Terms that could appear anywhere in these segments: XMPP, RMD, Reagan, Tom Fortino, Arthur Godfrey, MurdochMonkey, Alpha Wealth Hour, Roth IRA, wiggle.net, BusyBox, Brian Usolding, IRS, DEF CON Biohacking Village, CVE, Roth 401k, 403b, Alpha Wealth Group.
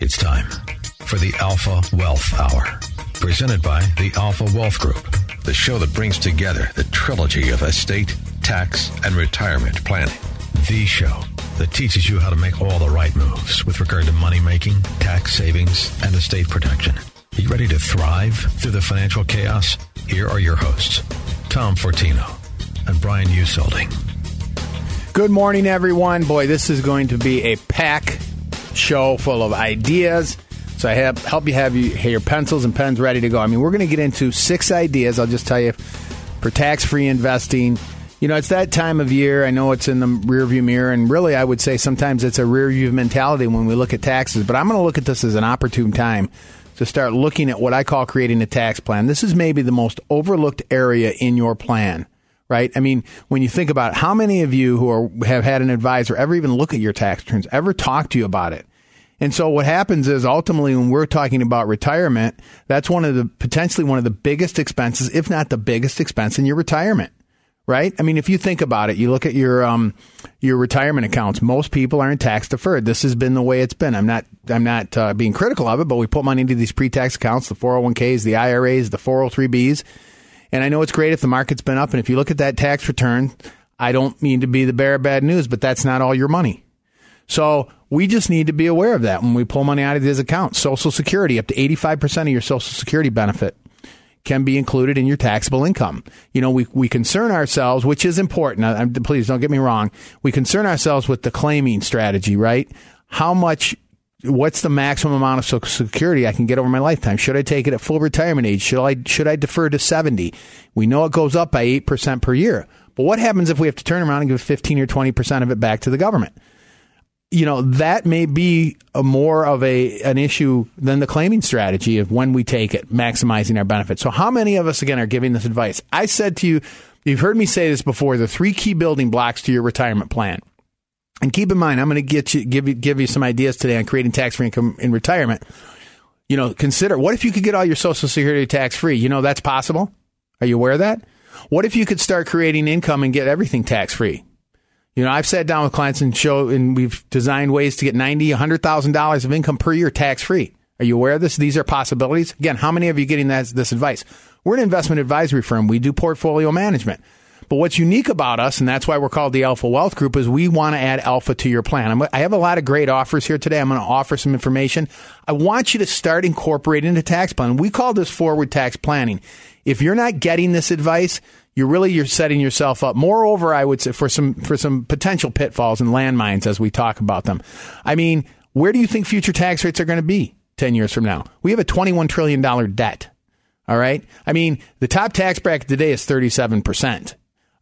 It's time for the Alpha Wealth Hour, presented by the Alpha Wealth Group, the show that brings together the trilogy of estate, tax, and retirement planning. The show that teaches you how to make all the right moves with regard to money making, tax savings, and estate protection. Are you ready to thrive through the financial chaos? Here are your hosts, Tom Fortino and Brian Usolding. Good morning, everyone. Boy, this is going to be a packed show full of ideas. So I have your pencils and pens ready to go. I mean, we're going to get into 6 ideas. I'll just tell you, for tax-free investing. You know, it's that time of year. I know it's in the rearview mirror, and really I would say sometimes it's a rearview mentality when we look at taxes. But I'm going to look at this as an opportune time to start looking at what I call creating a tax plan. This is maybe the most overlooked area in your plan, right? I mean, when you think about it, how many of you who have had an advisor ever even look at your tax returns, ever talk to you about it? And so what happens is ultimately when we're talking about retirement, that's potentially one of the biggest expenses, if not the biggest expense in your retirement, right? I mean, if you think about it, you look at your retirement accounts. Most people aren't tax deferred. This has been the way it's been. I'm not being critical of it, but we put money into these pre-tax accounts, the 401ks, the IRAs, the 403bs. And I know it's great if the market's been up. And if you look at that tax return, I don't mean to be the bearer of bad news, but that's not all your money. So we just need to be aware of that when we pull money out of these accounts. Social Security, up to 85% of your Social Security benefit can be included in your taxable income. You know, we concern ourselves, which is important. Please don't get me wrong. We concern ourselves with the claiming strategy, right? What's the maximum amount of Social Security I can get over my lifetime? Should I take it at full retirement age? Should I defer to 70? We know it goes up by 8% per year. But what happens if we have to turn around and give 15 or 20% of it back to the government? You know, that may be more of an issue than the claiming strategy of when we take it, maximizing our benefits. So how many of us, again, are giving this advice? I said to you, you've heard me say this before, the 3 key building blocks to your retirement plan. And keep in mind, I'm going to give you some ideas today on creating tax-free income in retirement. You know, consider, what if you could get all your Social Security tax-free? You know, that's possible. Are you aware of that? What if you could start creating income and get everything tax-free? You know, I've sat down with clients and we've designed ways to get $90,000, $100,000 of income per year tax-free. Are you aware of this? These are possibilities. Again, how many of you are getting this advice? We're an investment advisory firm. We do portfolio management. But what's unique about us, and that's why we're called the Alpha Wealth Group, is we want to add alpha to your plan. I have a lot of great offers here today. I'm going to offer some information. I want you to start incorporating a tax plan. We call this forward tax planning. If you're not getting this advice, you're setting yourself up. Moreover, I would say for some potential pitfalls and landmines as we talk about them. I mean, where do you think future tax rates are going to be 10 years from now? We have a $21 trillion debt. All right. I mean, the top tax bracket today is 37%.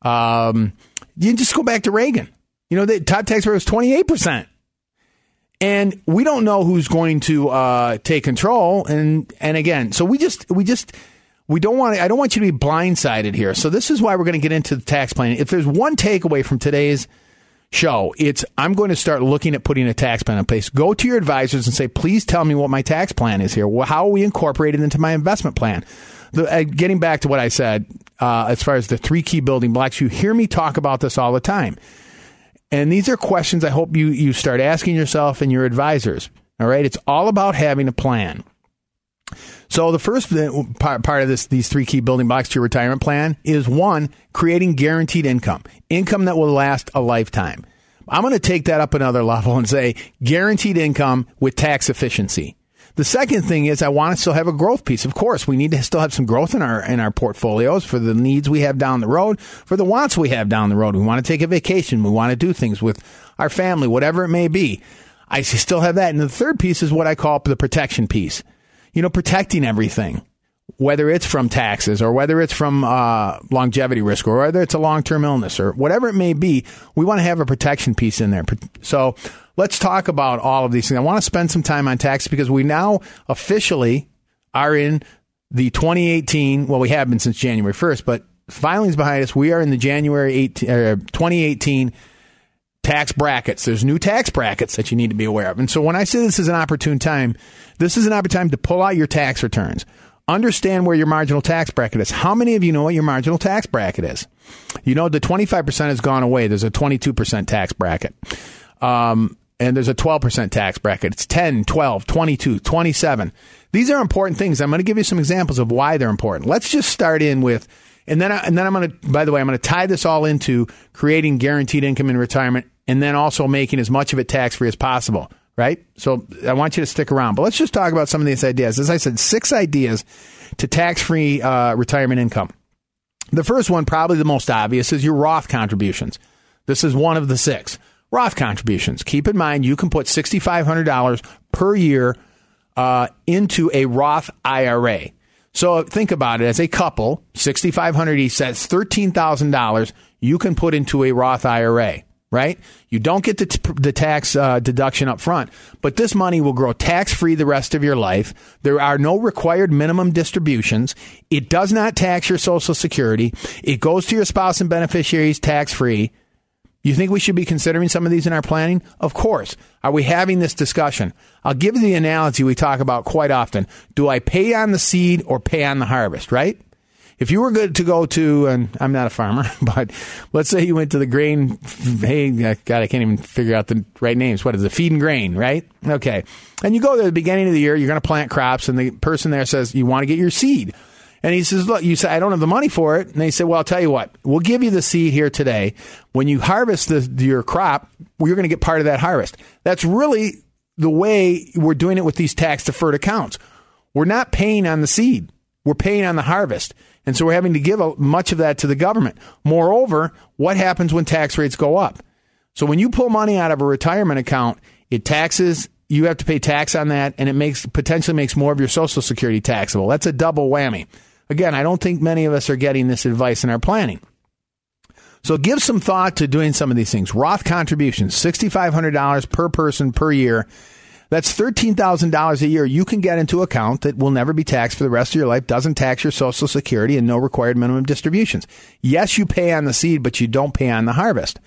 You just go back to Reagan. You know, the top tax rate was 28%. And we don't know who's going to take control. And again, so I don't want you to be blindsided here. So this is why we're going to get into the tax plan. If there's one takeaway from today's show, I'm going to start looking at putting a tax plan in place. Go to your advisors and say, please tell me what my tax plan is here. How are we incorporated into my investment plan? Getting back to what I said, as far as the 3 key building blocks, you hear me talk about this all the time. And these are questions I hope you start asking yourself and your advisors. All right. It's all about having a plan. So the first part of these 3 key building blocks to your retirement plan is 1, creating guaranteed income that will last a lifetime. I'm going to take that up another level and say guaranteed income with tax efficiency. The second thing is I want to still have a growth piece. Of course, we need to still have some growth in our portfolios for the needs we have down the road, for the wants we have down the road. We want to take a vacation. We want to do things with our family, whatever it may be. I still have that. And the third piece is what I call the protection piece. You know, protecting everything, whether it's from taxes or whether it's from longevity risk or whether it's a long-term illness or whatever it may be, we want to have a protection piece in there. So let's talk about all of these things. I want to spend some time on tax because we now officially are in the 2018. Well, we have been since January 1st, but filings behind us. We are in the January 2018 tax brackets. There's new tax brackets that you need to be aware of. And so when I say this is an opportune time, this is an opportune time to pull out your tax returns. Understand where your marginal tax bracket is. How many of you know what your marginal tax bracket is? You know, the 25% has gone away. There's a 22% tax bracket. And there's a 12% tax bracket. It's 10, 12, 22, 27. These are important things. I'm going to give you some examples of why they're important. Let's just start in with, and then I'm going to, by the way, I'm going to tie this all into creating guaranteed income in retirement and then also making as much of it tax-free as possible. Right? So I want you to stick around. But let's just talk about some of these ideas. As I said, 6 ideas to tax-free retirement income. The first one, probably the most obvious, is your Roth contributions. This is one of the 6. Roth contributions. Keep in mind, you can put $6,500 per year into a Roth IRA. So think about it. As a couple, $6,500 each, that's $13,000 you can put into a Roth IRA. Right? You don't get the tax deduction up front, but this money will grow tax-free the rest of your life. There are no required minimum distributions. It does not tax your Social Security. It goes to your spouse and beneficiaries tax-free. You think we should be considering some of these in our planning? Of course. Are we having this discussion? I'll give you the analogy we talk about quite often. Do I pay on the seed or pay on the harvest, right? If you were good to go to, and I'm not a farmer, but let's say you went to the grain, hey, God, I can't even figure out the right names. What is it? Feed and grain, right? Okay. And you go there at the beginning of the year, you're going to plant crops, and the person there says, you want to get your seed. And he says, look, you say, I don't have the money for it. And they say, well, I'll tell you what, we'll give you the seed here today. When you harvest your crop, you're going to get part of that harvest. That's really the way we're doing it with these tax-deferred accounts. We're not paying on the seed. We're paying on the harvest. And so we're having to give much of that to the government. Moreover, what happens when tax rates go up? So when you pull money out of a retirement account, it taxes, you have to pay tax on that, and it potentially makes more of your Social Security taxable. That's a double whammy. Again, I don't think many of us are getting this advice in our planning. So give some thought to doing some of these things. Roth contributions, $6,500 per person per year. That's $13,000 a year you can get into account that will never be taxed for the rest of your life, doesn't tax your Social Security, and no required minimum distributions. Yes, you pay on the seed, but you don't pay on the harvest.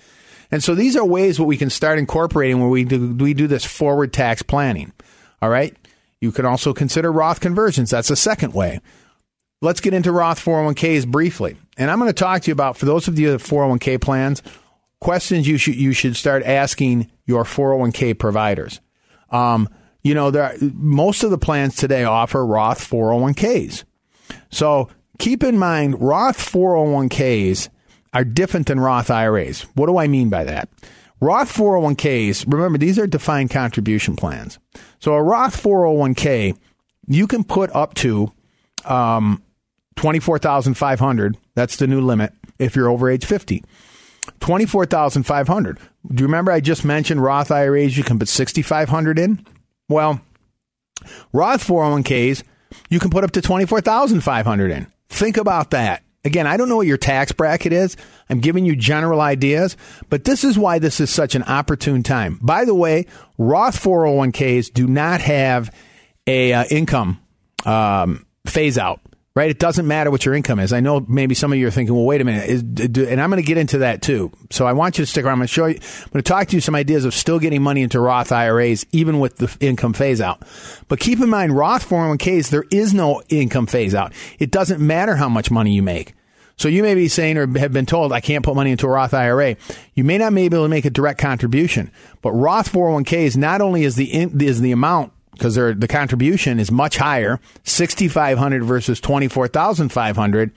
And so these are ways what we can start incorporating where we do this forward tax planning. All right? You can also consider Roth conversions. That's a second way. Let's get into Roth 401ks briefly. And I'm going to talk to you about, for those of you that have 401k plans, questions you should start asking your 401k providers. Most of the plans today offer Roth 401ks. So keep in mind, Roth 401ks are different than Roth IRAs. What do I mean by that? Roth 401ks, remember, these are defined contribution plans. So a Roth 401k, you can put up to $24,500. That's the new limit if you're over age 50. $24,500. Do you remember I just mentioned Roth IRAs you can put $6,500 in? Well, Roth 401ks, you can put up to $24,500 in. Think about that. Again, I don't know what your tax bracket is. I'm giving you general ideas, but this is why this is such an opportune time. By the way, Roth 401ks do not have a income phase out. Right? It doesn't matter what your income is. I know maybe some of you are thinking, well, wait a minute. And I'm going to get into that too. So I want you to stick around. I'm going to talk to you some ideas of still getting money into Roth IRAs, even with the income phase out. But keep in mind, Roth 401ks, there is no income phase out. It doesn't matter how much money you make. So you may be saying or have been told, I can't put money into a Roth IRA. You may not be able to make a direct contribution, but Roth 401ks, not only is the amount, because the contribution is much higher, $6,500 versus $24,500,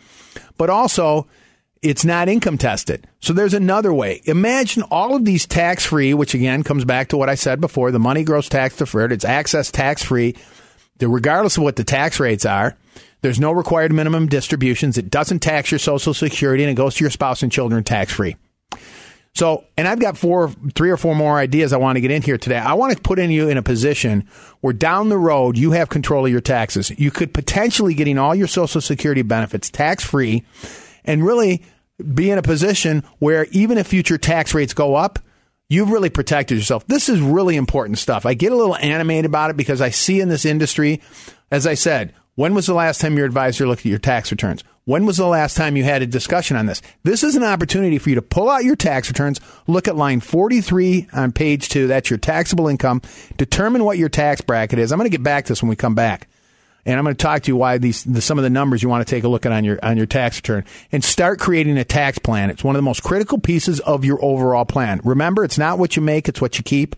but also it's not income tested. So there's another way. Imagine all of these tax-free, which again comes back to what I said before, the money grows tax-deferred, it's access tax-free, regardless of what the tax rates are. There's no required minimum distributions, it doesn't tax your Social Security, and it goes to your spouse and children tax-free. So, and I've got three or four more ideas I want to get in here today. I want to put you in a position where down the road, you have control of your taxes. You could potentially getting all your Social Security benefits tax-free and really be in a position where even if future tax rates go up, You've really protected yourself. This is really important stuff. I get a little animated about it because I see in this industry, as I said, when was the last time your advisor looked at your tax returns? When was the last time you had a discussion on this? This is an opportunity for you to pull out your tax returns, look at line 43 on page 2, that's your taxable income, determine what your tax bracket is. I'm going to get back to this when we come back. And I'm going to talk to you why some of the numbers you want to take a look at on your tax return, and start creating a tax plan. It's one of the most critical pieces of your overall plan. Remember, it's not what you make, it's what you keep.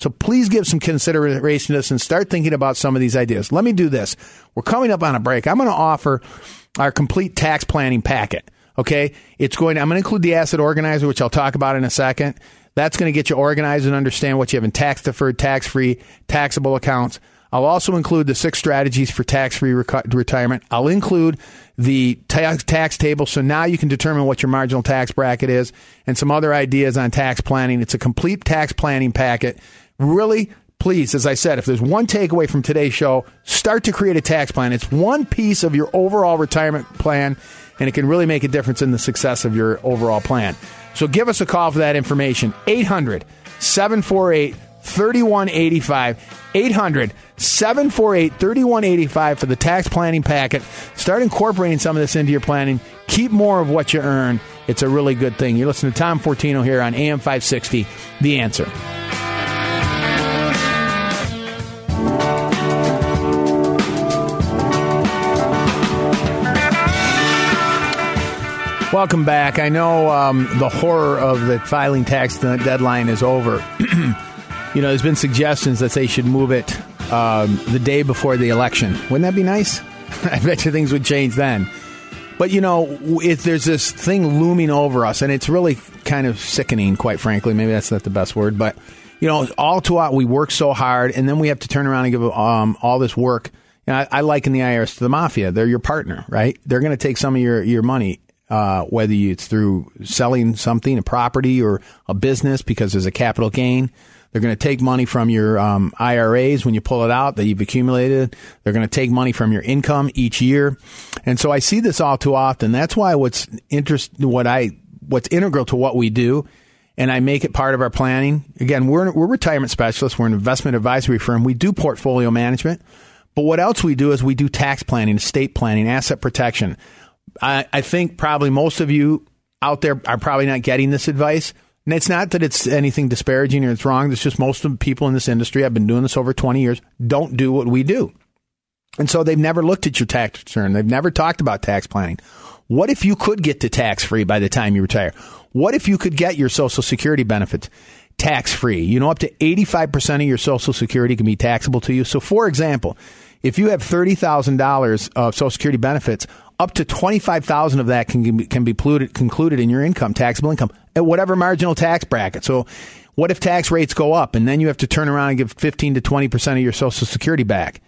So please give some consideration to this and start thinking about some of these ideas. Let me do this. We're coming up on a break. I'm going to offer our complete tax planning packet. Okay? I'm going to include the asset organizer, which I'll talk about in a second. That's going to get you organized and understand what you have in tax deferred, tax free, taxable accounts. I'll also include the 6 strategies for tax-free retirement. I'll include the tax table, so now you can determine what your marginal tax bracket is, and some other ideas on tax planning. It's a complete tax planning packet. Really, please, as I said, if there's one takeaway from today's show, start to create a tax plan. It's one piece of your overall retirement plan, and it can really make a difference in the success of your overall plan. So give us a call for that information, 800-748-3185, 800-748-3185 for the tax planning packet. Start incorporating some of this into your planning. Keep more of what you earn. It's a really good thing. You're listening to Tom Fortino here on AM 560, The Answer. Welcome back. I know the horror of the filing tax deadline is over. You know, there's been suggestions that they should move it the day before the election. Wouldn't that be nice? I bet you things would change then. But, you know, there's this thing looming over us, and it's really kind of sickening, quite frankly. Maybe that's not the best word. But, you know, all too often we work so hard, and then we have to turn around and give all this work. And I liken the IRS to the mafia. They're your partner, right? They're going to take some of your money, whether it's through selling something, a property or a business, because there's a capital gain. They're going to take money from your IRAs when you pull it out that you've accumulated. They're going to take money from your income each year. And so I see this all too often. That's why what's integral to what we do, and I make it part of our planning. Again, we're retirement specialists. We're an investment advisory firm. We do portfolio management. But what else we do is we do tax planning, estate planning, asset protection. I think probably most of you out there are probably not getting this advice. And it's not that it's anything disparaging or it's wrong. It's just most of the people in this industry, I've been doing this over 20 years, don't do what we do. And so they've never looked at your tax return. They've never talked about tax planning. What if you could get to tax-free by the time you retire? What if you could get your Social Security benefits tax-free? You know, up to 85% of your Social Security can be taxable to you. So, for example, if you have $30,000 of Social Security benefits, up to $25,000 of that can be included in your income, taxable income, at whatever marginal tax bracket. So what if tax rates go up and then you have to turn around and give 15 to 20% of your Social Security back?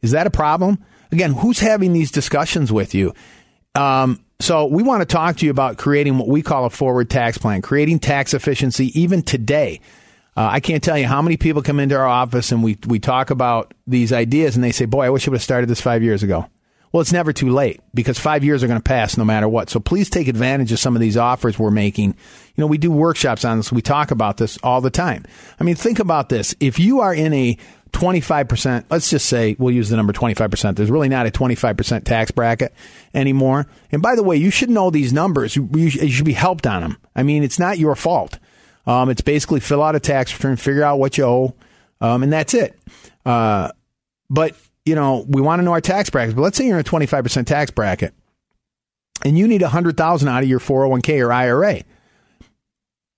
Is that a problem? Again, who's having these discussions with you? So we want to talk to you about creating what we call a forward tax plan, creating tax efficiency even today. I can't tell you how many people come into our office and we talk about these ideas and they say, boy, I wish I would have started this 5 years ago. Well, it's never too late because 5 years are going to pass no matter what. So please take advantage of some of these offers we're making. You know, we do workshops on this. We talk about this all the time. I mean, think about this. If you are in a 25%, let's just say we'll use the number 25%. There's really not a 25% tax bracket anymore. And by the way, you should know these numbers. You should be helped on them. I mean, it's not your fault. It's basically fill out a tax return, figure out what you owe, and that's it. But you know, we want to know our tax brackets, but let's say you're in a 25% tax bracket and you need $100,000 out of your 401k or IRA,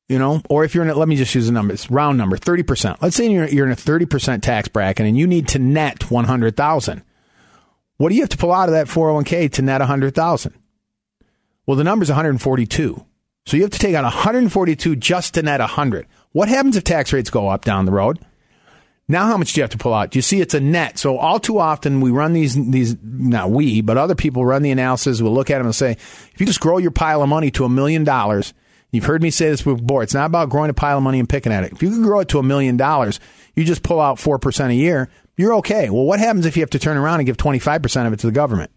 you know, or if you're in it, let me just use a number, it's round number, 30%. Let's say you're in a 30% tax bracket and you need to net 100,000. What do you have to pull out of that 401k to net 100,000? Well, the number is 142. So you have to take out 142 just to net 100. What happens if tax rates go up down the road? Now, how much do you have to pull out? You see, it's a net. So all too often we run these, not we, but other people run the analysis. We'll look at them and say, if you just grow your pile of money to $1 million, you've heard me say this before. It's not about growing a pile of money and picking at it. If you can grow it to $1 million, you just pull out 4% a year. You're okay. Well, what happens if you have to turn around and give 25% of it to the government?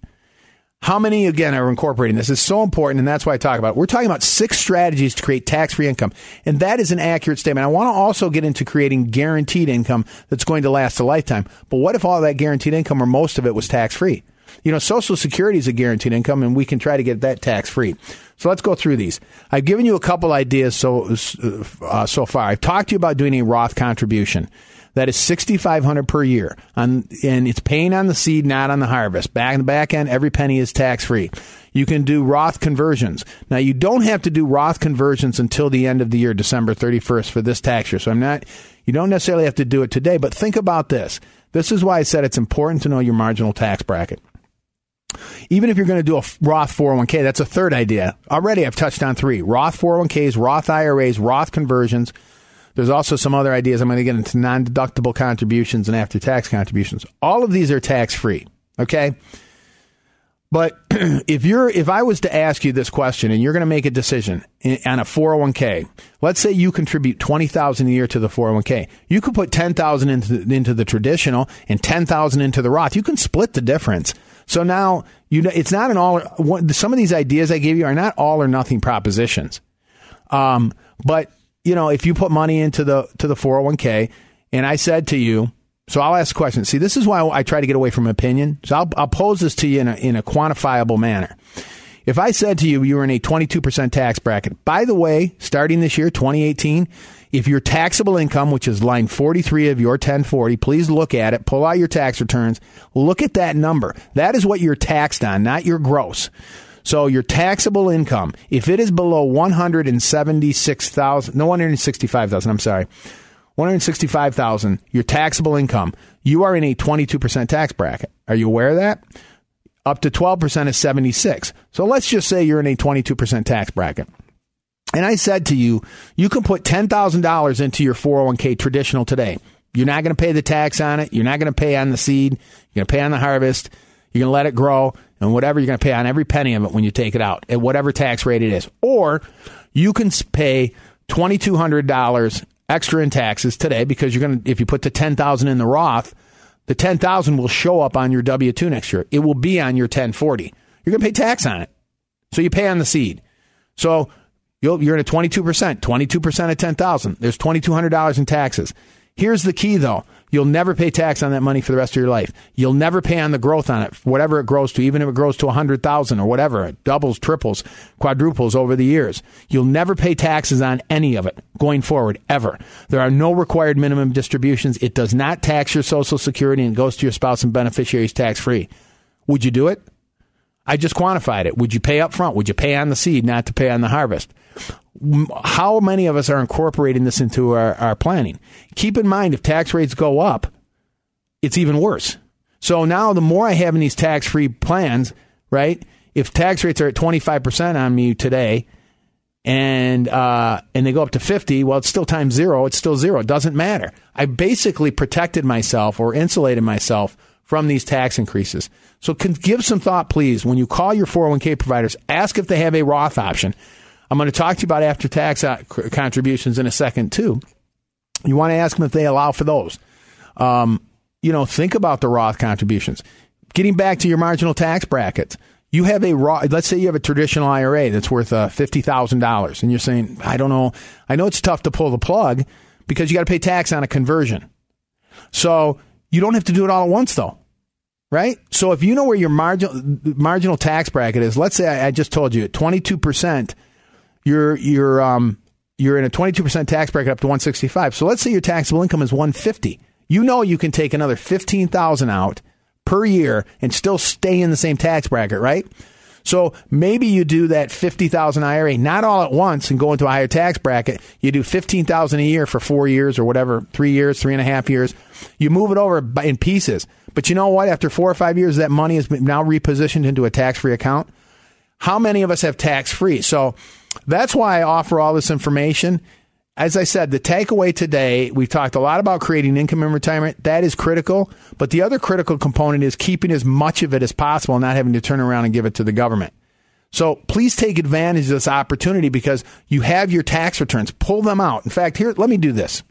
How many, again, are incorporating this? It's so important, and that's why I talk about it. We're talking about 6 strategies to create tax-free income, and that is an accurate statement. I want to also get into creating guaranteed income that's going to last a lifetime. But what if all that guaranteed income, or most of it, was tax-free? You know, Social Security is a guaranteed income, and we can try to get that tax-free. So let's go through these. I've given you a couple ideas so far. I've talked to you about doing a Roth contribution. That is $6,500 per year, and it's paying on the seed, not on the harvest. Back in the back end, every penny is tax-free. You can do Roth conversions. Now, you don't have to do Roth conversions until the end of the year, December 31st, for this tax year. So you don't necessarily have to do it today, but think about this. This is why I said it's important to know your marginal tax bracket. Even if you're going to do a Roth 401k, that's a third idea. Already I've touched on 3. Roth 401ks, Roth IRAs, Roth conversions. There's also some other ideas. I'm going to get into non-deductible contributions and after-tax contributions. All of these are tax-free, okay? But if I was to ask you this question, and you're going to make a decision on a 401k, let's say you contribute $20,000 a year to the 401k. You could put $10,000 into the traditional and $10,000 into the Roth. You can split the difference. So now it's not an all. Some of these ideas I gave you are not all or nothing propositions, but. You know, if you put money into the 401k, and I said to you, so I'll ask questions. See, this is why I try to get away from opinion. So I'll pose this to you in a quantifiable manner. If I said to you, you were in a 22% tax bracket. By the way, starting this year, 2018, if your taxable income, which is line 43 of your 1040, please look at it, pull out your tax returns, look at that number. That is what you're taxed on, not your gross. So your taxable income, if it is below $165,000, your taxable income, you are in a 22% tax bracket. Are you aware of that? Up to 12% is 76. So let's just say you're in a 22% tax bracket. And I said to you, you can put $10,000 into your 401k traditional today. You're not going to pay the tax on it. You're not going to pay on the seed. You're going to pay on the harvest. You're going to let it grow. And whatever you're going to pay on every penny of it when you take it out at whatever tax rate it is. Or you can pay $2,200 extra in taxes today because you're going to, if you put the $10,000 in the Roth, the $10,000 will show up on your W-2 next year. It will be on your 1040. You're going to pay tax on it. So you pay on the seed. So you're in a 22% of $10,000. There's $2,200 in taxes. Here's the key, though. You'll never pay tax on that money for the rest of your life. You'll never pay on the growth on it, whatever it grows to, even if it grows to 100,000 or whatever. It doubles, triples, quadruples over the years. You'll never pay taxes on any of it going forward, ever. There are no required minimum distributions. It does not tax your Social Security and goes to your spouse and beneficiaries tax-free. Would you do it? I just quantified it. Would you pay up front? Would you pay on the seed, not to pay on the harvest? How many of us are incorporating this into our planning? Keep in mind, if tax rates go up, it's even worse. So now the more I have in these tax-free plans, right? If tax rates are at 25% on me today and they go up to 50, well, it's still times zero. It's still zero. It doesn't matter. I basically protected myself or insulated myself from these tax increases. So give some thought, please. When you call your 401k providers, ask if they have a Roth option. I'm going to talk to you about after-tax contributions in a second, too. You want to ask them if they allow for those. Think about the Roth contributions. Getting back to your marginal tax brackets, you have a Roth. Let's say you have a traditional IRA that's worth $50,000, and you're saying, I don't know. I know it's tough to pull the plug because you got to pay tax on a conversion. So you don't have to do it all at once, though. Right? So if you know where your marginal tax bracket is, let's say I just told you at 22%, you're in a 22% tax bracket up to 165. So let's say your taxable income is 150. You know you can take another 15,000 out per year and still stay in the same tax bracket, right? So maybe you do that 50,000 IRA not all at once and go into a higher tax bracket. You do 15,000 a year for 4 years or whatever, 3 years, 3.5 years. You move it over in pieces. But you know what? After 4 or 5 years, that money is now repositioned into a tax-free account. How many of us have tax-free? So that's why I offer all this information. As I said, the takeaway today, we've talked a lot about creating income in retirement. That is critical. But the other critical component is keeping as much of it as possible and not having to turn around and give it to the government. So please take advantage of this opportunity because you have your tax returns. Pull them out. In fact, here, let me do this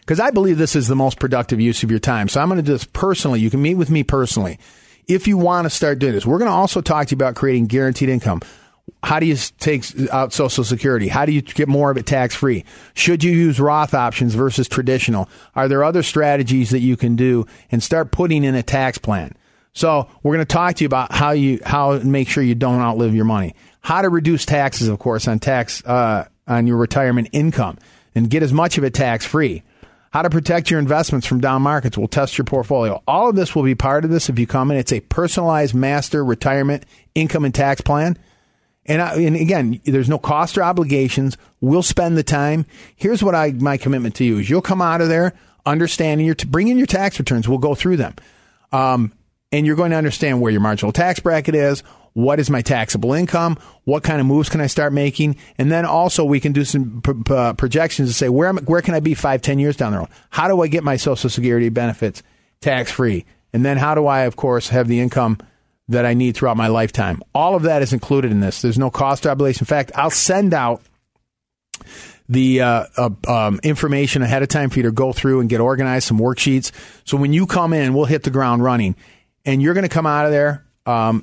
because I believe this is the most productive use of your time. So I'm going to do this personally. You can meet with me personally. if you want to start doing this. We're going to also talk to you about creating guaranteed income. How do you take out Social Security? How do you get more of it tax-free? Should you use Roth options versus traditional? Are there other strategies that you can do and start putting in a tax plan? So we're going to talk to you about how make sure you don't outlive your money. How to reduce taxes, of course, on on your retirement income and get as much of it tax-free. How to protect your investments from down markets. We'll test your portfolio. All of this will be part of this if you come in. It's a personalized master retirement income and tax plan. And again, there's no cost or obligations. We'll spend the time. Here's what my commitment to you is: you'll come out of there understanding bring in your tax returns. We'll go through them. And you're going to understand where your marginal tax bracket is. What is my taxable income? What kind of moves can I start making? And then also we can do some projections to say, where can I be 5-10 years down the road? How do I get my Social Security benefits tax-free? And then how do I, of course, have the income that I need throughout my lifetime? All of that is included in this. There's no cost or obligation. In fact, I'll send out the information ahead of time for you to go through and get organized, some worksheets. So when you come in, we'll hit the ground running. And you're going to come out of there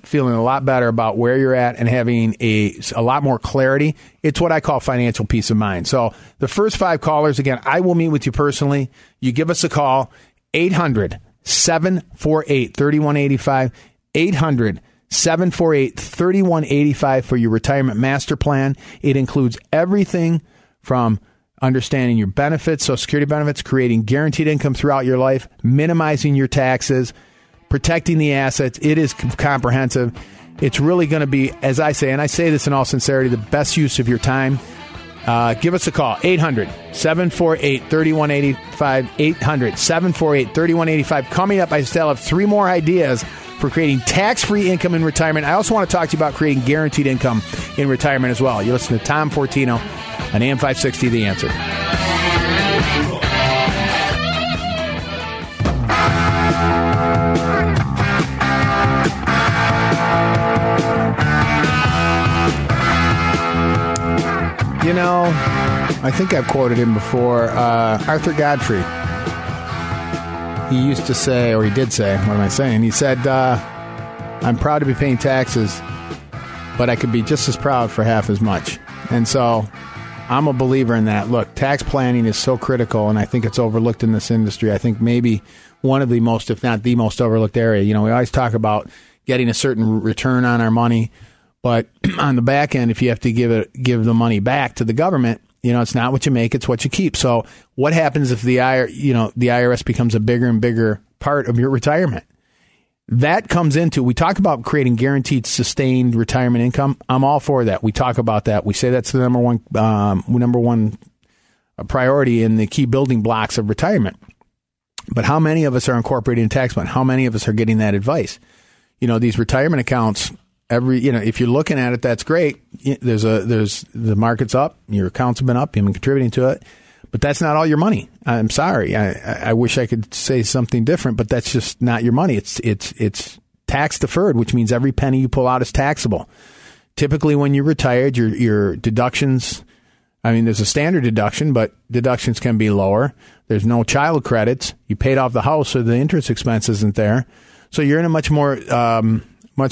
feeling a lot better about where you're at and having a lot more clarity. It's what I call financial peace of mind. So the first 5 callers, again, I will meet with you personally. You give us a call, 800-748-3185, 800-748-3185 for your retirement master plan. It includes everything from understanding your benefits, Social Security benefits, creating guaranteed income throughout your life, minimizing your taxes, protecting the assets. It is comprehensive. It's really going to be, as I say, and I say this in all sincerity, the best use of your time. Give us a call, 800-748-3185, 800-748-3185. Coming up, I still have 3 more ideas for creating tax-free income in retirement. I also want to talk to you about creating guaranteed income in retirement as well. You listen to Tom Fortino on AM 560, The Answer. You know, I think I've quoted him before, Arthur Godfrey. He used to say, or he did say, what am I saying? He said, I'm proud to be paying taxes, but I could be just as proud for half as much. And so I'm a believer in that. Look, tax planning is so critical, and I think it's overlooked in this industry. I think maybe one of the most, if not the most overlooked area. You know, we always talk about getting a certain return on our money. But on the back end, if you have to give the money back to the government, you know, it's not what you make, it's what you keep. So what happens if the IRS becomes a bigger and bigger part of your retirement? That comes into, we talk about creating guaranteed sustained retirement income. I'm all for that. We talk about that. We say that's the number one priority in the key building blocks of retirement. But how many of us are incorporating a tax plan? How many of us are getting that advice? You know, these retirement accounts, if you're looking at it, that's great. There's the market's up, your accounts have been up, you've been contributing to it, but that's not all your money. I'm sorry. I wish I could say something different, but that's just not your money. It's tax deferred, which means every penny you pull out is taxable. Typically, when you're retired, your deductions, I mean, there's a standard deduction, but deductions can be lower. There's no child credits. You paid off the house, so the interest expense isn't there. So you're in a much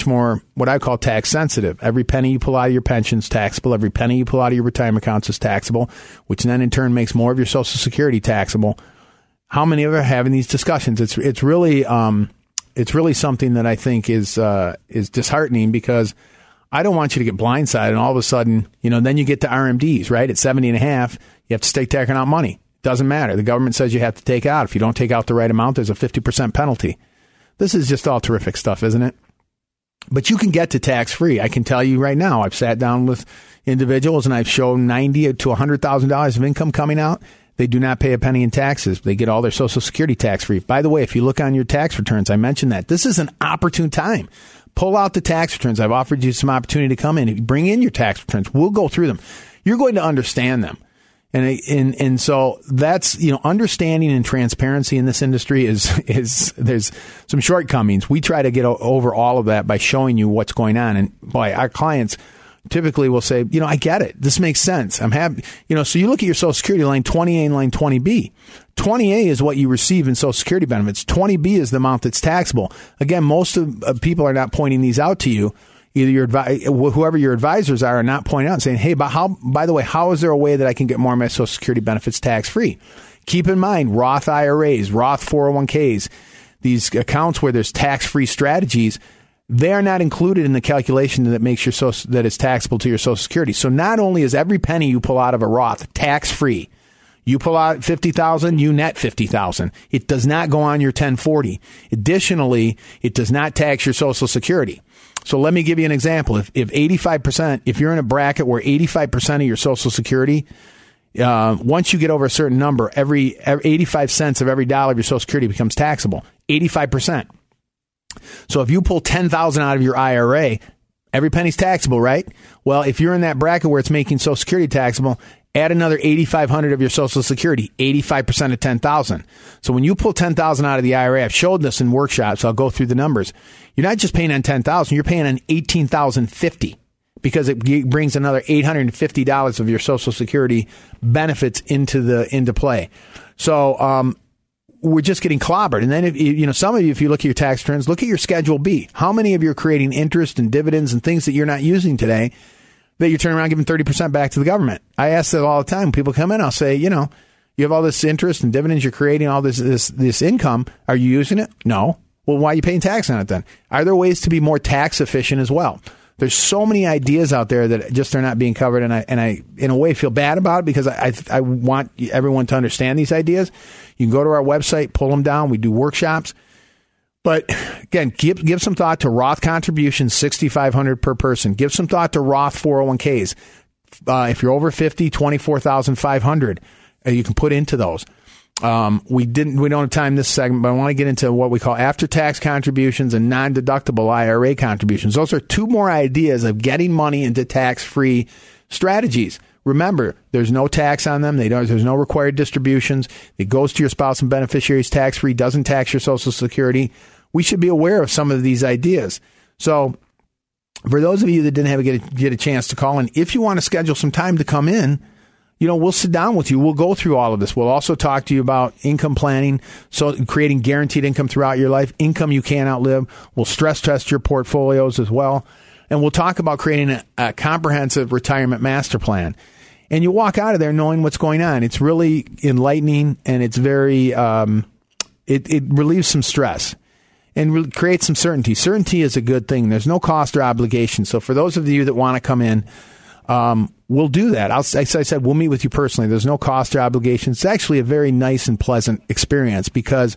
more what I call tax sensitive. Every penny you pull out of your pension is taxable. Every penny you pull out of your retirement accounts is taxable, which then in turn makes more of your Social Security taxable. How many of us are having these discussions? It's really something that I think is disheartening, because I don't want you to get blindsided and all of a sudden, you know, then you get to RMDs, right? At 70.5, you have to start taking out money. Doesn't matter. The government says you have to take out. If you don't take out the right amount, there's a 50% penalty. This is just all terrific stuff, isn't it? But you can get to tax-free. I can tell you right now, I've sat down with individuals and I've shown $90,000 to $100,000 of income coming out. They do not pay a penny in taxes. They get all their Social Security tax-free. By the way, if you look on your tax returns, I mentioned that. This is an opportune time. Pull out the tax returns. I've offered you some opportunity to come in. Bring in your tax returns. We'll go through them. You're going to understand them. And so that's, you know, understanding and transparency in this industry is there's some shortcomings. We try to get over all of that by showing you what's going on. And boy, our clients typically will say, you know, I get it. This makes sense. I'm happy. You know, so you look at your Social Security line 20A and line 20B. 20A is what you receive in Social Security benefits. 20B is the amount that's taxable. Again, most of people are not pointing these out to you. Either your whoever your advisors are not pointing out and saying, hey, but how, by the way, how is there a way that I can get more of my Social Security benefits tax free? Keep in mind, Roth IRAs, Roth 401ks, these accounts where there's tax free strategies, they are not included in the calculation that makes your social, that is taxable to your Social Security. So not only is every penny you pull out of a Roth tax free, you pull out 50,000, you net 50,000. It does not go on your 1040. Additionally, it does not tax your Social Security. So let me give you an example. If 85%, if you're in a bracket where 85% of your Social Security, once you get over a certain number, every 85 cents of every dollar of your Social Security becomes taxable. 85%. So if you pull $10,000 out of your IRA, every penny's taxable, right? Well, if you're in that bracket where it's making Social Security taxable, add another $8,500 of your Social Security, 85% of $10,000. So when you pull $10,000 out of the IRA, I've showed this in workshops, so I'll go through the numbers. You're not just paying on $10,000, you're paying on $18,050 because it brings another $850 of your Social Security benefits into play. So we're just getting clobbered. And then, if you know, some of you, if you look at your tax returns, look at your Schedule B. How many of you are creating interest and dividends and things that you're not using today that you're turning around giving 30% back to the government? I ask that all the time. People come in, I'll say, you know, you have all this interest and dividends, you're creating all this income. Are you using it? No. Well, why are you paying tax on it then? Are there ways to be more tax efficient as well? There's so many ideas out there that just are not being covered, and I in a way feel bad about it because I want everyone to understand these ideas. You can go to our website, pull them down. We do workshops. But again, give some thought to Roth contributions, $6,500 per person. Give some thought to Roth 401ks. If you're over 50, $24,500 you can put into those. We don't have time this segment, but I want to get into what we call after-tax contributions and non-deductible IRA contributions. Those are two more ideas of getting money into tax-free strategies. Remember, there's no tax on them. There's no required distributions. It goes to your spouse and beneficiaries tax-free, doesn't tax your Social Security. We should be aware of some of these ideas. So for those of you that didn't have get a chance to call in, if you want to schedule some time to come in, you know, we'll sit down with you. We'll go through all of this. We'll also talk to you about income planning, so creating guaranteed income throughout your life, income you can't outlive. We'll stress test your portfolios as well. And we'll talk about creating a comprehensive retirement master plan. And you walk out of there knowing what's going on. It's really enlightening, and it's very, it relieves some stress and creates some certainty. Certainty is a good thing. There's no cost or obligation. So for those of you that want to come in, we'll do that. As I said, we'll meet with you personally. There's no cost or obligation. It's actually a very nice and pleasant experience because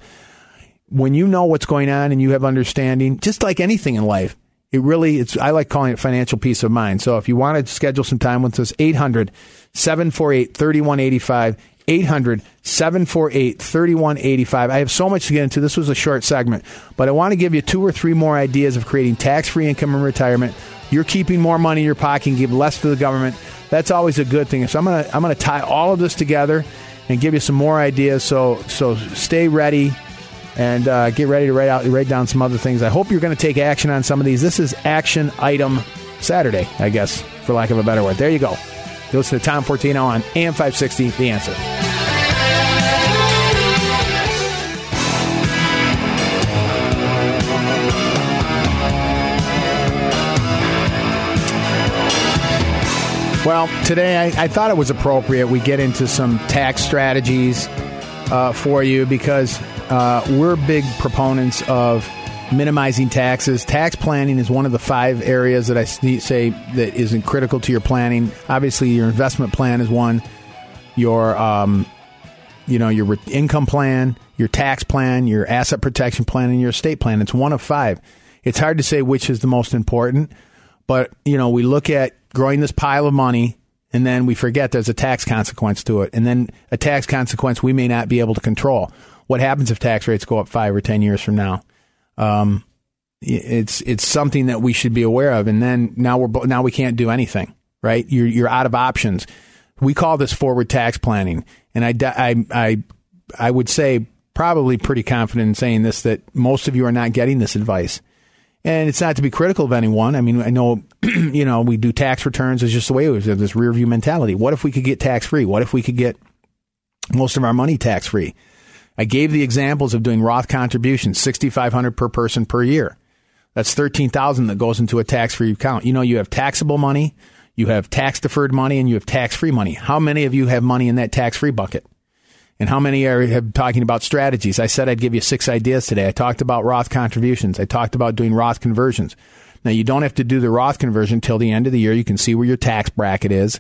when you know what's going on and you have understanding, just like anything in life, I like calling it financial peace of mind. So if you want to schedule some time with us, 800-748-3185, 800-748-3185. I have so much to get into. This was a short segment, but I want to give you two or three more ideas of creating tax-free income in retirement. You're keeping more money in your pocket and give less to the government. That's always a good thing. So I'm gonna tie all of this together and give you some more ideas. So stay ready and get ready to write down some other things. I hope you're going to take action on some of these. This is Action Item Saturday, I guess, for lack of a better word. There you go. You listen to Tom Fortino on AM 560, The Answer. Well, today I thought it was appropriate we get into some tax strategies for you because we're big proponents of minimizing taxes. Tax planning is one of the five areas that I say that isn't critical to your planning. Obviously, your investment plan is one. Your, your income plan, your tax plan, your asset protection plan, and your estate plan. It's one of five. It's hard to say which is the most important, but you know, we look at growing this pile of money, and then we forget there's a tax consequence to it, and then a tax consequence we may not be able to control. What happens if tax rates go up 5 or 10 years from now? It's something that we should be aware of, and then now we can't do anything, right? You're out of options. We call this forward tax planning, and I would say probably pretty confident in saying this that most of you are not getting this advice. And it's not to be critical of anyone. I mean, I know you know, we do tax returns. It's just the way it was. This rear view mentality. What if we could get tax free? What if we could get most of our money tax free? I gave the examples of doing Roth contributions, $6,500 per person per year. That's $13,000 that goes into a tax free account. You know, you have taxable money, you have tax deferred money, and you have tax free money. How many of you have money in that tax free bucket? And how many are talking about strategies? I said I'd give you 6 ideas today. I talked about Roth contributions. I talked about doing Roth conversions. Now, you don't have to do the Roth conversion till the end of the year. You can see where your tax bracket is.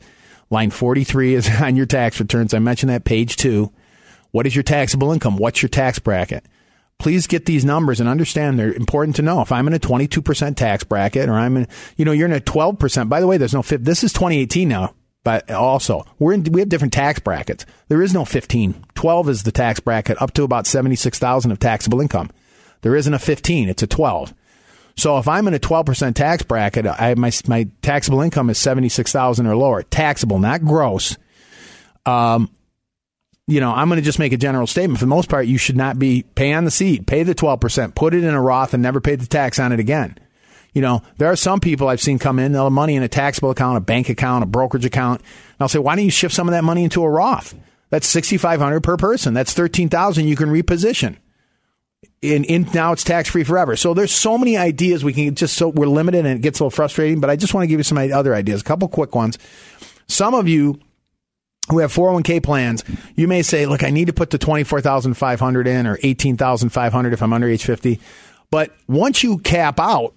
Line 43 is on your tax returns. I mentioned that, page 2. What is your taxable income? What's your tax bracket? Please get these numbers and understand they're important to know. If I'm in a 22% tax bracket, or I'm in, you know, you're in a 12%. By the way, there's no 5. This is 2018 now. But also, we have different tax brackets. There is no 15. 12 is the tax bracket up to about $76,000 of taxable income. There isn't a 15. It's a 12. So if I'm in a 12% tax bracket, my taxable income is $76,000 or lower. Taxable, not gross. You know, I'm going to just make a general statement. For the most part, you should not be pay on the seed. Pay the 12%. Put it in a Roth and never pay the tax on it again. You know, there are some people I've seen come in, they'll have money in a taxable account, a bank account, a brokerage account. And I'll say, why don't you shift some of that money into a Roth? That's $6,500 per person. That's $13,000 you can reposition. And now it's tax-free forever. So there's so many ideas we can just, so we're limited and it gets a little frustrating, but I just want to give you some other ideas, a couple quick ones. Some of you who have 401k plans, you may say, look, I need to put the $24,500 in or $18,500 if I'm under age 50. But once you cap out,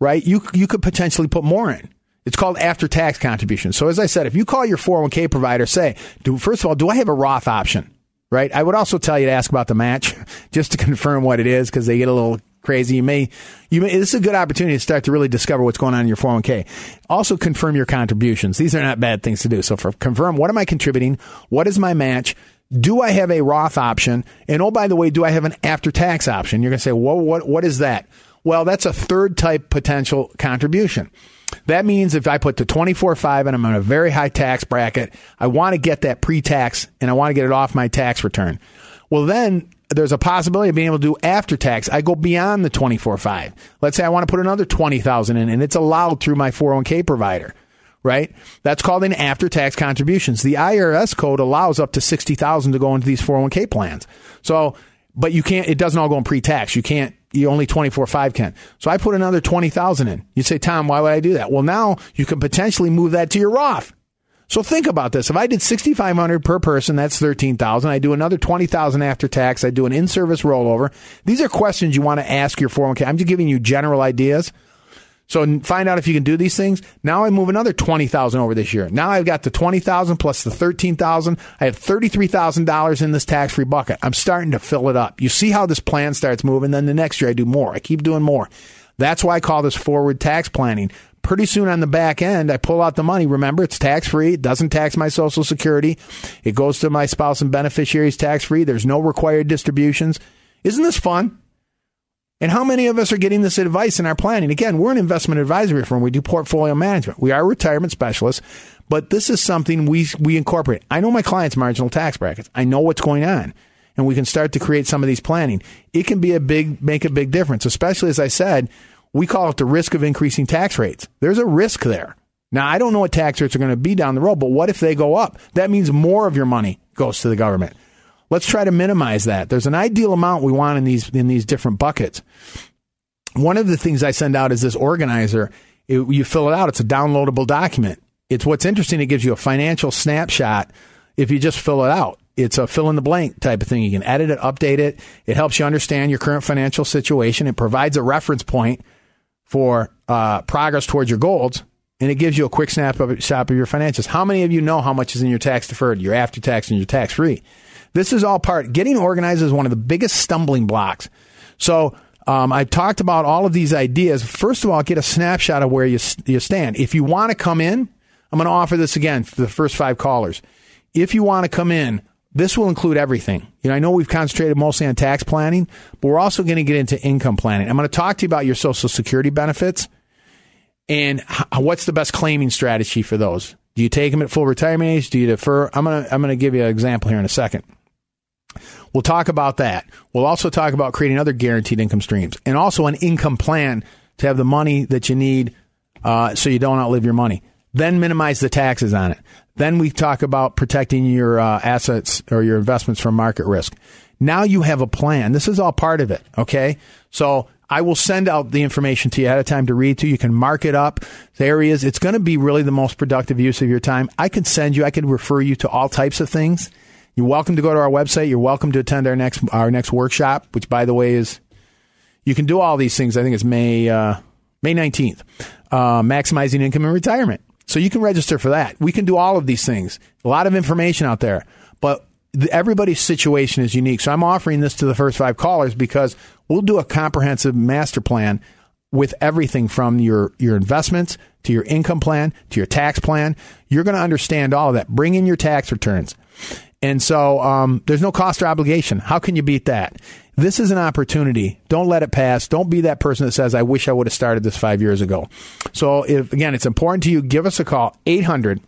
right, you could potentially put more in. It's called after-tax contribution. So as I said, if you call your 401k provider, say, first of all, do I have a Roth option? Right? I would also tell you to ask about the match just to confirm what it is, because they get a little crazy. You may, this is a good opportunity to start to really discover what's going on in your 401k. Also confirm your contributions. These are not bad things to do. So confirm, what am I contributing? What is my match? Do I have a Roth option? And oh, by the way, do I have an after-tax option? You're going to say, well, what is that? Well, that's a third type potential contribution. That means if I put the 24.5 and I'm in a very high tax bracket, I want to get that pre-tax and I want to get it off my tax return. Well, then there's a possibility of being able to do after tax. I go beyond the 24.5. Let's say I want to put another 20,000 in, and it's allowed through my 401k provider, right? That's called an after-tax contributions. The IRS code allows up to 60,000 to go into these 401k plans. So, but you can't, it doesn't all go in pre-tax. You only 24.5 can. So I put another 20,000 in. You say, Tom, why would I do that? Well, now you can potentially move that to your Roth. So think about this. If I did 6,500 per person, that's 13,000. I do another 20,000 after tax. I do an in-service rollover. These are questions you want to ask your 401k. I'm just giving you general ideas. So find out if you can do these things. Now I move another 20,000 over this year. Now I've got the 20,000 plus the 13,000. I have $33,000 in this tax-free bucket. I'm starting to fill it up. You see how this plan starts moving. Then the next year I do more. I keep doing more. That's why I call this forward tax planning. Pretty soon on the back end, I pull out the money. Remember, it's tax-free. It doesn't tax my Social Security. It goes to my spouse and beneficiaries tax-free. There's no required distributions. Isn't this fun? And how many of us are getting this advice in our planning? Again, we're an investment advisory firm. We do portfolio management. We are retirement specialists, but this is something we incorporate. I know my clients' marginal tax brackets. I know what's going on, and we can start to create some of these planning. It can be make a big difference, especially, as I said, we call it the risk of increasing tax rates. There's a risk there. Now, I don't know what tax rates are going to be down the road, but what if they go up? That means more of your money goes to the government. Let's try to minimize that. There's an ideal amount we want in these different buckets. One of the things I send out is this organizer. You fill it out. It's a downloadable document. It's what's interesting. It gives you a financial snapshot if you just fill it out. It's a fill-in-the-blank type of thing. You can edit it, update it. It helps you understand your current financial situation. It provides a reference point for progress towards your goals, and it gives you a quick snapshot of your financials. How many of you know how much is in your tax-deferred, your after-tax, and your tax-free? This is all part. Getting organized is one of the biggest stumbling blocks. So I've talked about all of these ideas. First of all, get a snapshot of where you stand. If you want to come in, I'm going to offer this again for the first 5 callers. If you want to come in, this will include everything. You know, I know we've concentrated mostly on tax planning, but we're also going to get into income planning. I'm going to talk to you about your Social Security benefits and what's the best claiming strategy for those. Do you take them at full retirement age? Do you defer? I'm going to give you an example here in a second. We'll talk about that. We'll also talk about creating other guaranteed income streams and also an income plan to have the money that you need so you don't outlive your money. Then minimize the taxes on it. Then we talk about protecting your assets or your investments from market risk. Now you have a plan. This is all part of it, okay? So I will send out the information to you ahead of time to read to. You can mark it up, the areas. It's going to be really the most productive use of your time. I could refer you to all types of things. You're welcome to go to our website. You're welcome to attend our next workshop, which, by the way, is you can do all these things. I think it's May 19th, Maximizing Income in Retirement. So you can register for that. We can do all of these things. A lot of information out there, but everybody's situation is unique. So I'm offering this to the first 5 callers because we'll do a comprehensive master plan with everything from your investments to your income plan to your tax plan. You're going to understand all of that. Bring in your tax returns. And so there's no cost or obligation. How can you beat that? This is an opportunity. Don't let it pass. Don't be that person that says, I wish I would have started this 5 years ago. So, again, it's important to you. Give us a call, 800-748-3185,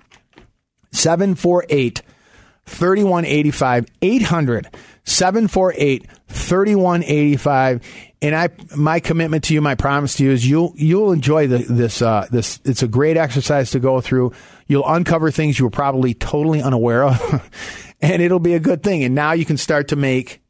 800-748-3185. And my commitment to you, my promise to you is you'll enjoy this. It's a great exercise to go through. You'll uncover things you were probably totally unaware of, and it'll be a good thing. And now you can start to make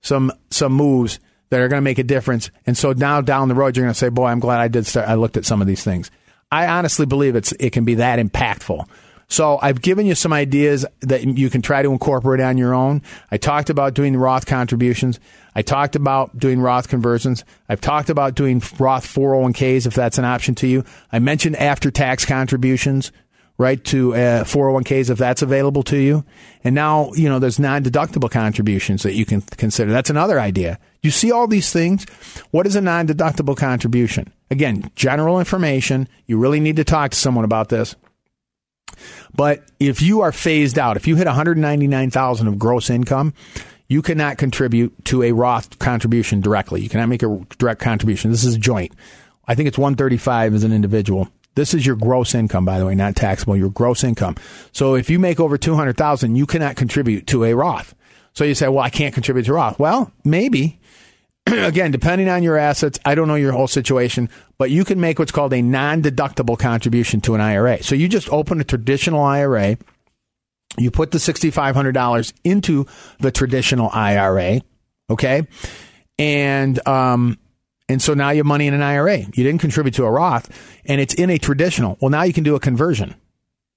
some moves that are going to make a difference. And so now down the road, you're going to say, boy, I'm glad I did start. I looked at some of these things. I honestly believe it can be that impactful. So I've given you some ideas that you can try to incorporate on your own. I talked about doing Roth contributions. I talked about doing Roth conversions. I've talked about doing Roth 401ks, if that's an option to you. I mentioned after-tax contributions, right, to 401ks, if that's available to you. And now, there's non-deductible contributions that you can consider. That's another idea. You see all these things. What is a non-deductible contribution? Again, general information. You really need to talk to someone about this. But if you are phased out, if you hit $199,000 of gross income, you cannot contribute to a Roth contribution directly. You cannot make a direct contribution. This is a joint. I think it's $135,000 as an individual. This is your gross income, by the way, not taxable, your gross income. So if you make over $200,000, you cannot contribute to a Roth. So you say, well, I can't contribute to Roth. Well, maybe. Again, depending on your assets, I don't know your whole situation, but you can make what's called a non-deductible contribution to an IRA. So you just open a traditional IRA. You put the $6,500 into the traditional IRA, okay? And so now you have money in an IRA. You didn't contribute to a Roth, and it's in a traditional. Well, now you can do a conversion,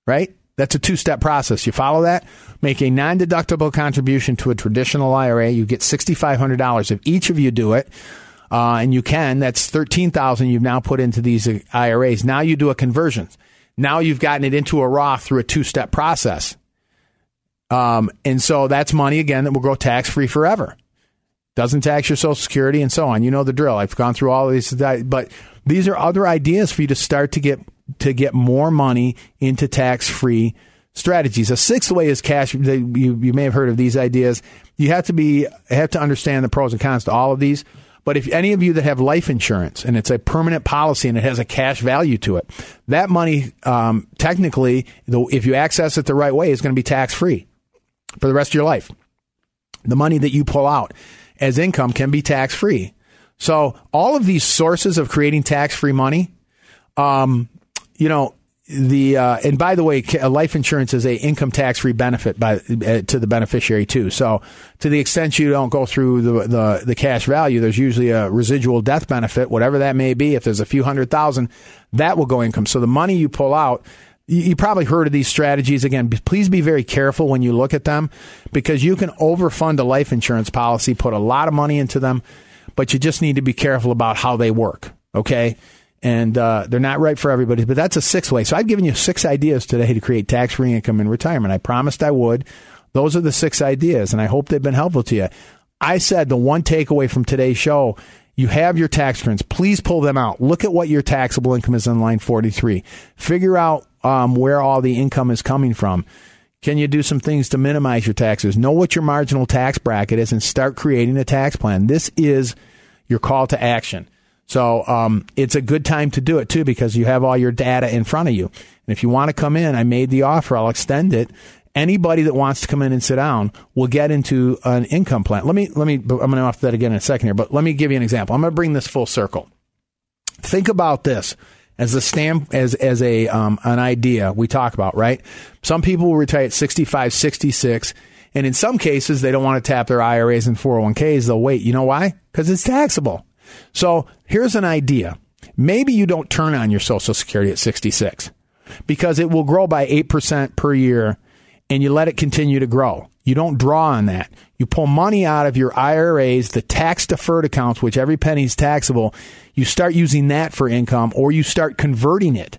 right? That's a two-step process. You follow that, make a non-deductible contribution to a traditional IRA. You get $6,500 if each of you do it, and you can. That's $13,000 you've now put into these IRAs. Now you do a conversion. Now you've gotten it into a Roth through a two-step process. And so that's money, again, that will grow tax-free forever. Doesn't tax your Social Security and so on. You know the drill. I've gone through all of these. But these are other ideas for you to start to get more money into tax-free strategies. A sixth way is cash. You may have heard of these ideas. You have to understand the pros and cons to all of these. But if any of you that have life insurance and it's a permanent policy and it has a cash value to it, that money technically, if you access it the right way, is going to be tax-free for the rest of your life. The money that you pull out as income can be tax-free. So all of these sources of creating tax-free money, and by the way, life insurance is a income tax-free benefit to the beneficiary too. So to the extent you don't go through the cash value, there's usually a residual death benefit, whatever that may be. If there's a few $100,000, that will go income. So the money you pull out, you probably heard of these strategies. Again, please be very careful when you look at them because you can overfund a life insurance policy, put a lot of money into them, but you just need to be careful about how they work. Okay. And they're not right for everybody, but that's a sixth way. So I've given you 6 ideas today to create tax-free income in retirement. I promised I would. Those are the 6 ideas, and I hope they've been helpful to you. I said the one takeaway from today's show, you have your tax returns. Please pull them out. Look at what your taxable income is on line 43. Figure out where all the income is coming from. Can you do some things to minimize your taxes? Know what your marginal tax bracket is and start creating a tax plan. This is your call to action. So it's a good time to do it, too, because you have all your data in front of you. And if you want to come in, I made the offer. I'll extend it. Anybody that wants to come in and sit down will get into an income plan. Let me. I'm going to offer that again in a second here, but let me give you an example. I'm going to bring this full circle. Think about this. as an idea we talk about, right? Some people will retire at 65, 66, and in some cases, they don't want to tap their IRAs and 401ks. They'll wait. You know why? Because it's taxable. So here's an idea. Maybe you don't turn on your Social Security at 66 because it will grow by 8% per year, and you let it continue to grow. You don't draw on that. You pull money out of your IRAs, the tax-deferred accounts, which every penny is taxable. You start using that for income, or you start converting it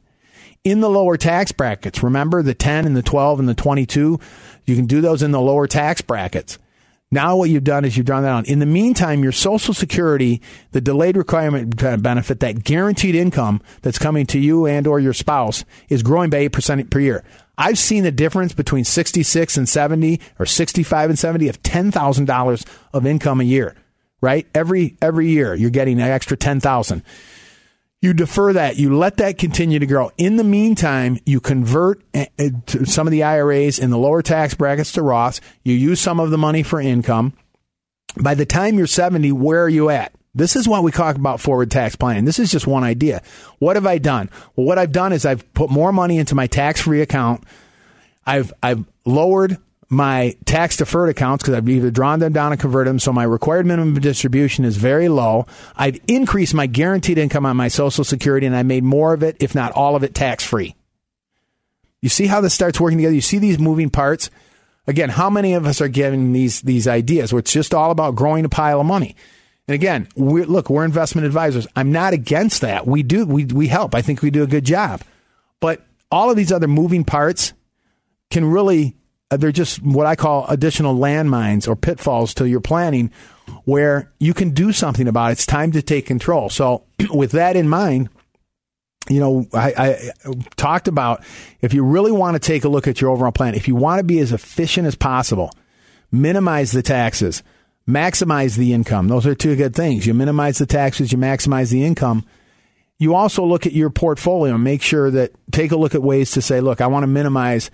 in the lower tax brackets. Remember the 10 and the 12 and the 22? You can do those in the lower tax brackets. Now what you've done is you've drawn that on. In the meantime, your Social Security, the delayed retirement benefit, that guaranteed income that's coming to you and or your spouse, is growing by 8% per year. I've seen the difference between 66 and 70 or 65 and 70 of $10,000 of income a year, right? Every year you're getting an extra $10,000. You defer that. You let that continue to grow. In the meantime, you convert some of the IRAs in the lower tax brackets to Roths. You use some of the money for income. By the time you're 70, where are you at? This is what we talk about forward tax planning. This is just one idea. What have I done? Well, what I've done is I've put more money into my tax-free account. I've lowered my tax-deferred accounts because I've either drawn them down and converted them, so my required minimum distribution is very low. I've increased my guaranteed income on my Social Security, and I made more of it, if not all of it, tax-free. You see how this starts working together? You see these moving parts? Again, how many of us are giving these ideas where it's just all about growing a pile of money? And again, we're investment advisors. I'm not against that. We help. I think we do a good job. But all of these other moving parts can really... they're just what I call additional landmines or pitfalls to your planning where you can do something about it. It's time to take control. So with that in mind, you know, I talked about if you really want to take a look at your overall plan, if you want to be as efficient as possible, minimize the taxes, maximize the income. Those are two good things. You minimize the taxes, you maximize the income. You also look at your portfolio and make sure that take a look at ways to say, look, I want to minimize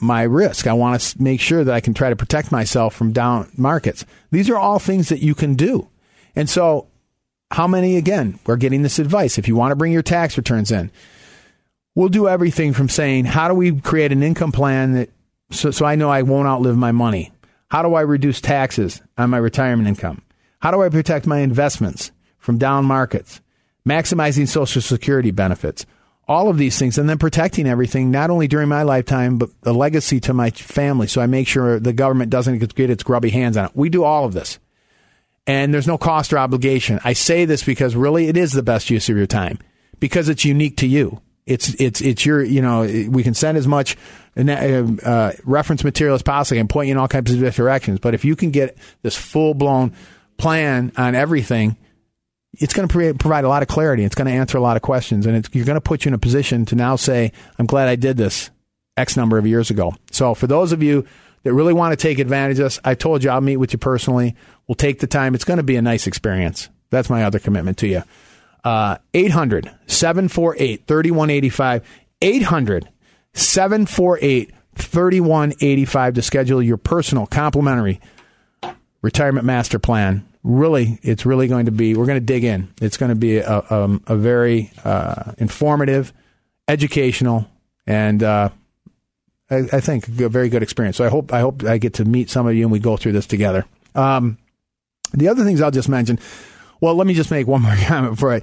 my risk. I want to make sure that I can try to protect myself from down markets. These are all things that you can do. And so how many, again, we're getting this advice. If you want to bring your tax returns in, we'll do everything from saying, how do we create an income plan that so I know I won't outlive my money? How do I reduce taxes on my retirement income? How do I protect my investments from down markets? Maximizing Social Security benefits. All of these things, and then protecting everything, not only during my lifetime, but the legacy to my family. So I make sure the government doesn't get its grubby hands on it. We do all of this. And there's no cost or obligation. I say this because really it is the best use of your time because it's unique to you. It's your, you know, we can send as much reference material as possible and point you in all kinds of directions. But if you can get this full blown plan on everything, it's going to provide a lot of clarity. It's going to answer a lot of questions. And you're going to put you in a position to now say, I'm glad I did this X number of years ago. So for those of you that really want to take advantage of this, I told you I'll meet with you personally. We'll take the time. It's going to be a nice experience. That's my other commitment to you. 800-748-3185. 800-748-3185 to schedule your personal complimentary retirement master plan. Really, it's really going to be, we're going to dig in. It's going to be a very informative, educational, and I think a very good experience. So I hope I get to meet some of you and we go through this together. The other things I'll just mention, well, let me just make one more comment before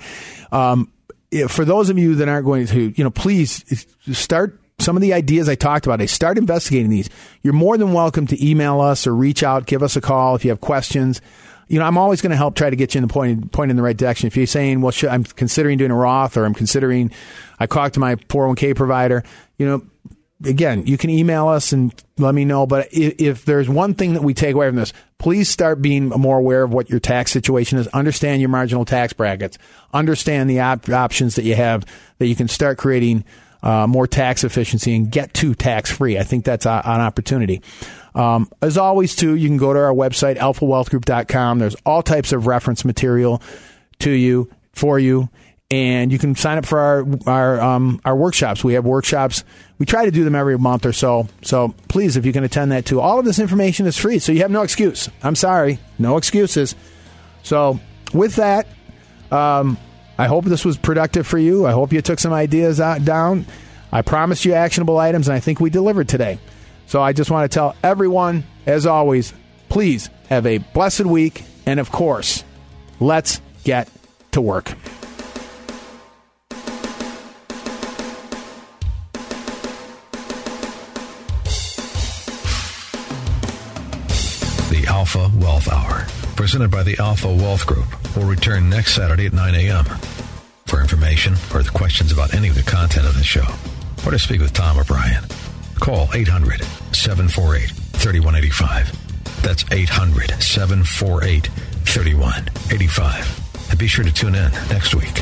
for those of you that aren't going to, you know, please start. Some of the ideas I talked about, I start investigating these. You're more than welcome to email us or reach out, give us a call if you have questions. You know, I'm always going to help try to get you in the point in the right direction. If you're saying, well, I'm considering doing a Roth, or I talked to my 401k provider, you know, again, you can email us and let me know. But if there's one thing that we take away from this, please start being more aware of what your tax situation is. Understand your marginal tax brackets. Understand the options that you have that you can start creating more tax efficiency and get to tax-free. I think that's an opportunity. As always, too, you can go to our website, alphawealthgroup.com. There's all types of reference material to you, for you, and you can sign up for our workshops. We have workshops. We try to do them every month or so. So please, if you can attend that, too. All of this information is free, so you have no excuse. I'm sorry, no excuses. So with that, I hope this was productive for you. I hope you took some ideas down. I promised you actionable items, and I think we delivered today. So I just want to tell everyone, as always, please have a blessed week. And of course, let's get to work. The Alpha Wealth Hour, presented by the Alpha Wealth Group, will return next Saturday at 9 a.m. For information or questions about any of the content of the show, or to speak with Tom or Brian, call 800-748-3185. That's 800-748-3185. And be sure to tune in next week.